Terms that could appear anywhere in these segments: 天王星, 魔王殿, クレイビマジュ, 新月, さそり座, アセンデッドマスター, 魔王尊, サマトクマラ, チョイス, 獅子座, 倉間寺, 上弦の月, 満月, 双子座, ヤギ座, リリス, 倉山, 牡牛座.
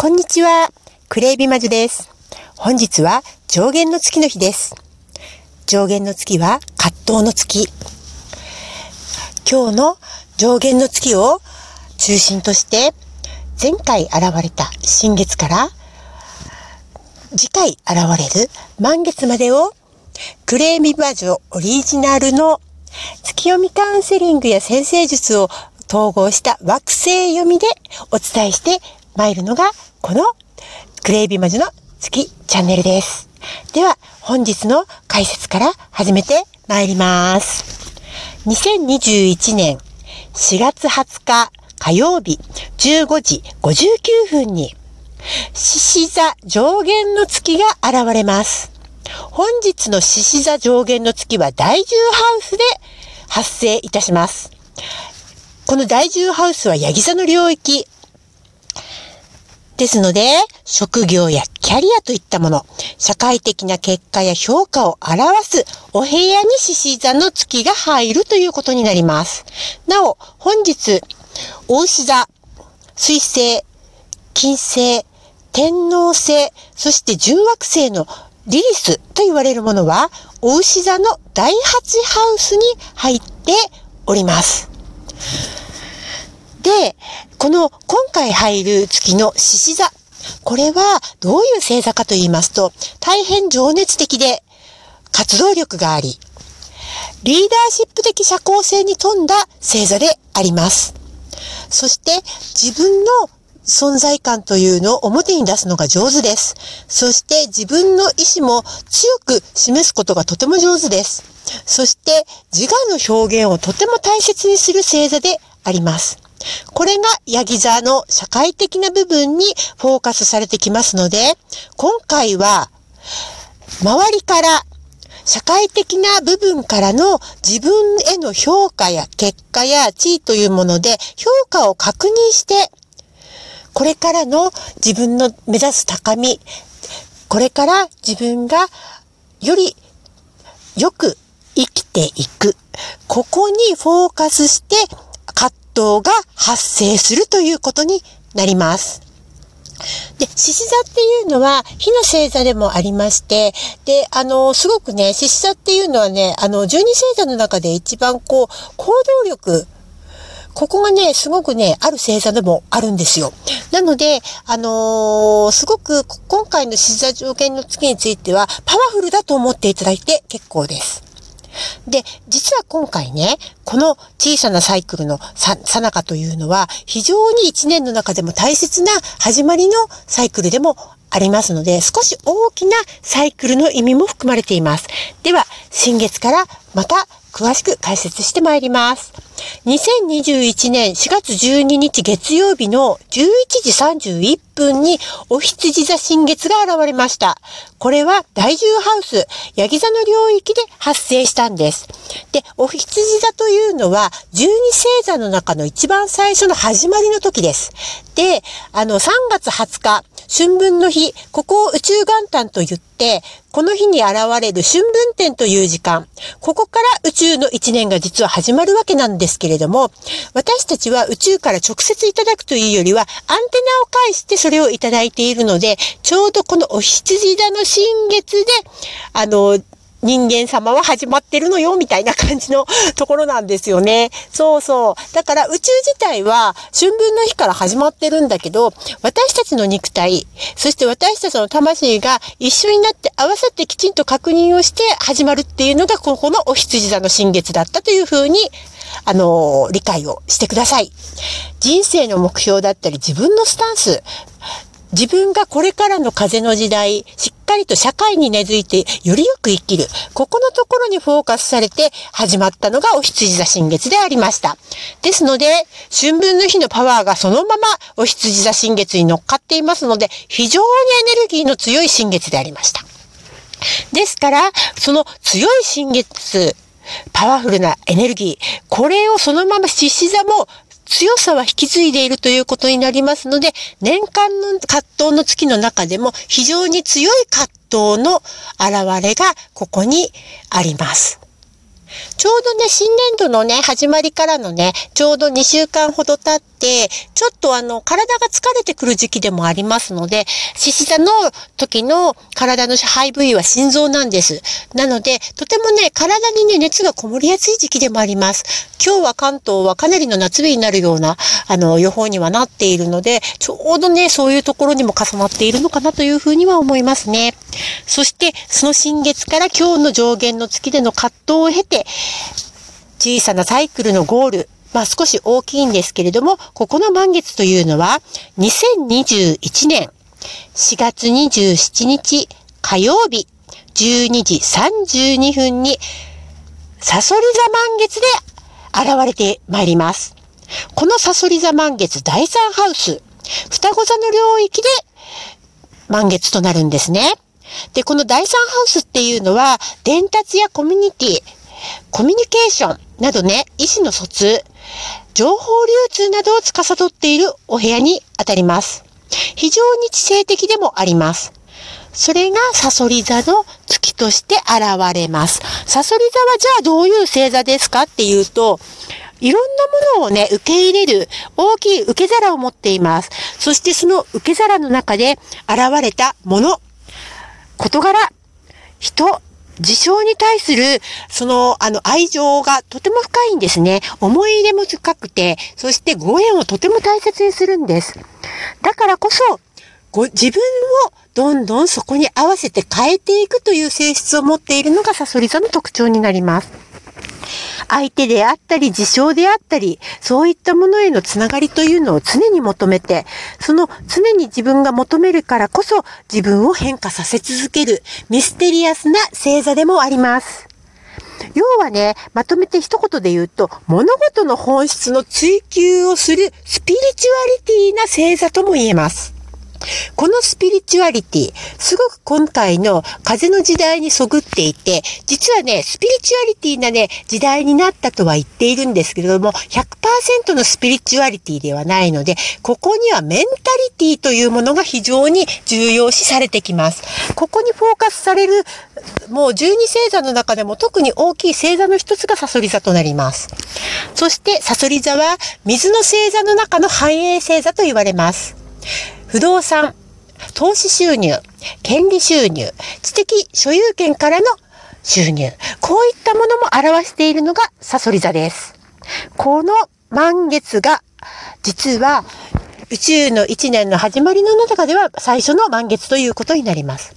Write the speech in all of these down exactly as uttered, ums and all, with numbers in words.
こんにちは、クレイビマジュです。本日は上弦の月の日です。上弦の月は葛藤の月。今日の上弦の月を中心として、前回現れた新月から次回現れる満月までを、クレイビマジュオリジナルの月読みカウンセリングや占星術を統合した惑星読みでお伝えして参るのが、このクレイビマジュの月チャンネルです。では本日の解説から始めてまいります。にせんにじゅういちねんしがつはつか火曜日じゅうごじごじゅうきゅうふんに獅子座上弦の月が現れます。本日の獅子座上弦の月はだいじゅうハウスで発生いたします。このだいじゅうハウスはヤギ座の領域ですので、職業やキャリアといったもの、社会的な結果や評価を表すお部屋に獅子座の月が入るということになります。なお、本日、牡牛座、水星、金星、天王星、そして純惑星のリリスと言われるものは、牡牛座のだいはちハウスに入っております。で、この今回入る月の獅子座、これはどういう星座かと言いますと、大変情熱的で活動力があり、リーダーシップ的社交性に富んだ星座であります。そして自分の存在感というのを表に出すのが上手です。そして自分の意思も強く示すことがとても上手です。そして自我の表現をとても大切にする星座であります。これがヤギ座の社会的な部分にフォーカスされてきますので、今回は周りから、社会的な部分からの自分への評価や結果や地位というもので評価を確認して、これからの自分の目指す高み、これから自分がよりよく生きていく、ここにフォーカスして、が発生するということになります。で、獅子座っていうのは火の星座でもありまして、で、あの、すごくね、獅子座っていうのはね、あの、じゅうにせいざの中で一番こう、行動力、ここがね、すごくね、ある星座でもあるんですよ。なので、あのー、すごく今回の獅子座上弦の月については、パワフルだと思っていただいて結構です。で、実は今回ね、この小さなサイクルのさ、さなかというのは、非常に一年の中でも大切な始まりのサイクルでもありますので、少し大きなサイクルの意味も含まれています。では、新月からまた詳しく解説してまいります。にせんにじゅういちねんしがつじゅうににち月曜日のじゅういちじさんじゅういっぷんにお羊座新月が現れました。これはだいじゅうハウス、ヤギ座の領域で発生したんです。で、お羊座というのはじゅうにせいざの中の一番最初の始まりの時です。で、あのさんがつはつか、春分の日、ここを宇宙元旦と言って、この日に現れる春分点という時間、ここから宇宙の一年が実は始まるわけなんですけれども、私たちは宇宙から直接いただくというよりは、アンテナを介してそれをいただいているので、ちょうどこのお羊座の新月で、あの、人間様は始まってるのよ、みたいな感じのところなんですよね。そうそう。だから宇宙自体は春分の日から始まってるんだけど、私たちの肉体、そして私たちの魂が一緒になって合わさってきちんと確認をして始まるっていうのが、ここのお羊座の新月だったというふうに、あのー、理解をしてください。人生の目標だったり、自分のスタンス、自分がこれからの風の時代、しっかりと社会に根付いてよりよく生きる。ここのところにフォーカスされて始まったのがお羊座新月でありました。ですので、春分の日のパワーがそのままお羊座新月に乗っかっていますので、非常にエネルギーの強い新月でありました。ですから、その強い新月、パワフルなエネルギー、これをそのまま獅子座も強さは引き継いでいるということになりますので、年間の葛藤の月の中でも非常に強い葛藤の現れがここにあります。ちょうどね、新年度のね、始まりからのね、ちょうどにしゅうかんほど経って、て、ちょっとあの、体が疲れてくる時期でもありますので、獅子座の時の体の支配部位は心臓なんです。なので、とてもね、体にね、熱がこもりやすい時期でもあります。今日は関東はかなりの夏日になるような、あの、予報にはなっているので、ちょうどね、そういうところにも重なっているのかなというふうには思いますね。そして、その新月から今日の上限の月での葛藤を経て、小さなサイクルのゴール、まあ少し大きいんですけれども、ここの満月というのは、にせんにじゅういちねんしがつにじゅうしちにち火曜日じゅうにじさんじゅうにふんに、さそり座満月で現れてまいります。このさそり座満月だいさんハウス、双子座の領域で満月となるんですね。で、このだいさんハウスっていうのは、伝達やコミュニティ、コミュニケーションなどね、意思の疎通、情報流通などを司っているお部屋にあたります。非常に知性的でもあります。それがさそり座の月として現れます。さそり座はじゃあどういう星座ですかっていうと、いろんなものをね、受け入れる大きい受け皿を持っています。そしてその受け皿の中で現れたもの、事柄、人、事象に対する、その、あの、愛情がとても深いんですね。思い入れも深くて、そしてご縁をとても大切にするんです。だからこそ、ご自分をどんどんそこに合わせて変えていくという性質を持っているのがさそり座の特徴になります。相手であったり、事象であったり、そういったものへのつながりというのを常に求めて、その常に自分が求めるからこそ自分を変化させ続けるミステリアスな星座でもあります。要はね、まとめて一言で言うと、物事の本質の追求をするスピリチュアリティな星座とも言えます。このスピリチュアリティ、すごく今回の風の時代にそぐっていて、実はね、スピリチュアリティなね、時代になったとは言っているんですけれども、ひゃくパーセント のスピリチュアリティではないので、ここにはメンタリティというものが非常に重要視されてきます。ここにフォーカスされる、もうじゅうにせいざの中でも特に大きい星座の一つがさそり座となります。そして、さそり座は水の星座の中の繁栄星座と言われます。不動産、投資収入、権利収入、知的所有権からの収入、こういったものも表しているのがさそり座です。この満月が実は宇宙のいちねんの始まりの中では最初の満月ということになります。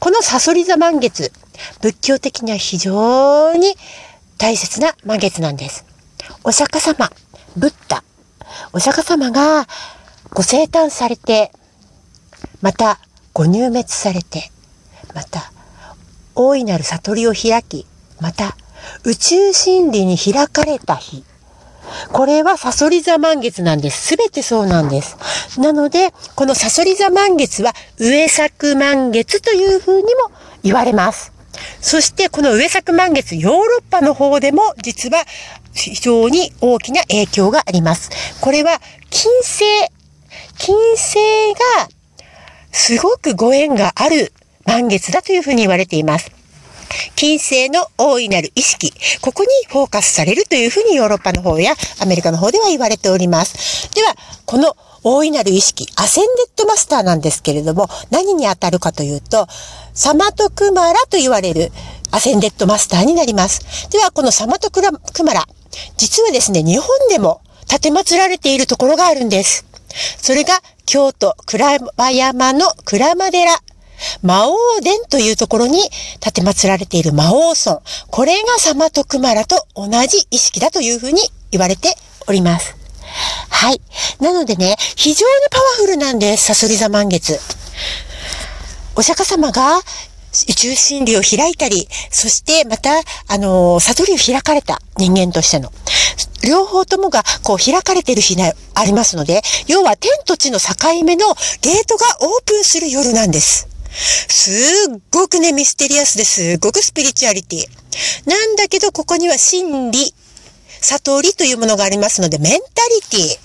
このさそり座満月、仏教的には非常に大切な満月なんです。お釈迦様、ブッダ、お釈迦様がご生誕されて、またご入滅されて、また大いなる悟りを開き、また宇宙真理に開かれた日。これはさそり座満月なんです。すべてそうなんです。なので、このさそり座満月は上作満月というふうにも言われます。そしてこの上作満月、ヨーロッパの方でも実は非常に大きな影響があります。これは金星、金星がすごくご縁がある満月だというふうに言われています。金星の大いなる意識、ここにフォーカスされるというふうにヨーロッパの方やアメリカの方では言われております。では、この大いなる意識、アセンデッドマスターなんですけれども、何に当たるかというと、サマトクマラと言われるアセンデッドマスターになります。では、このサマトクマラ、実はですね、日本でも建て祀られているところがあるんです。それが京都倉山の倉間寺、魔王殿というところに建て祀られている魔王尊。これがサマトクマラと同じ意識だというふうに言われております。はい。なのでね、非常にパワフルなんです、さそり座満月。お釈迦様が宇宙真理を開いたり、そしてまた、あのー、悟りを開かれた人間としての。両方ともがこう開かれている日がありますので、要は天と地の境目のゲートがオープンする夜なんです。すっごくね、ミステリアスです。すごくスピリチュアリティ。なんだけど、ここには真理、悟りというものがありますので、メンタリティ。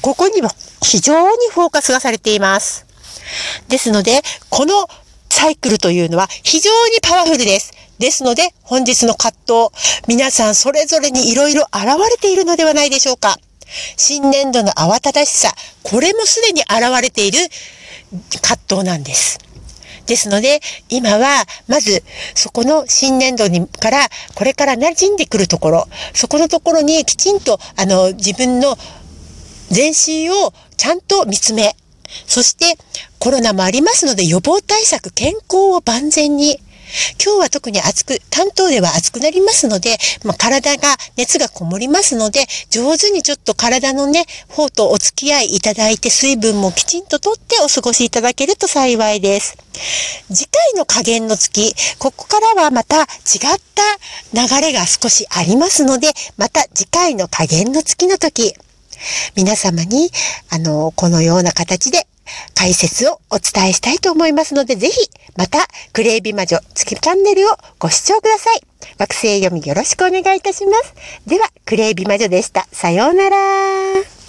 ここにも非常にフォーカスがされています。ですので、このサイクルというのは非常にパワフルです。ですので、本日の葛藤、皆さんそれぞれにいろいろ現れているのではないでしょうか。新年度の慌ただしさ、これもすでに現れている葛藤なんです。ですので、今はまずそこの新年度にからこれから馴染んでくるところ、そこのところにきちんとあの自分の全身をちゃんと見つめ、そしてコロナもありますので予防対策、健康を万全に。今日は特に暑く、関東では暑くなりますので、まあ、体が熱がこもりますので、上手にちょっと体のね、方とお付き合いいただいて、水分もきちんととってお過ごしいただけると幸いです。次回の下弦の月、ここからはまた違った流れが少しありますので、また次回の下弦の月の時、皆様に、あの、このような形で、解説をお伝えしたいと思いますので、ぜひまたクレイ美魔女月チャンネルをご視聴ください。惑星読みよろしくお願いいたします。では、クレイ美魔女でした。さようなら。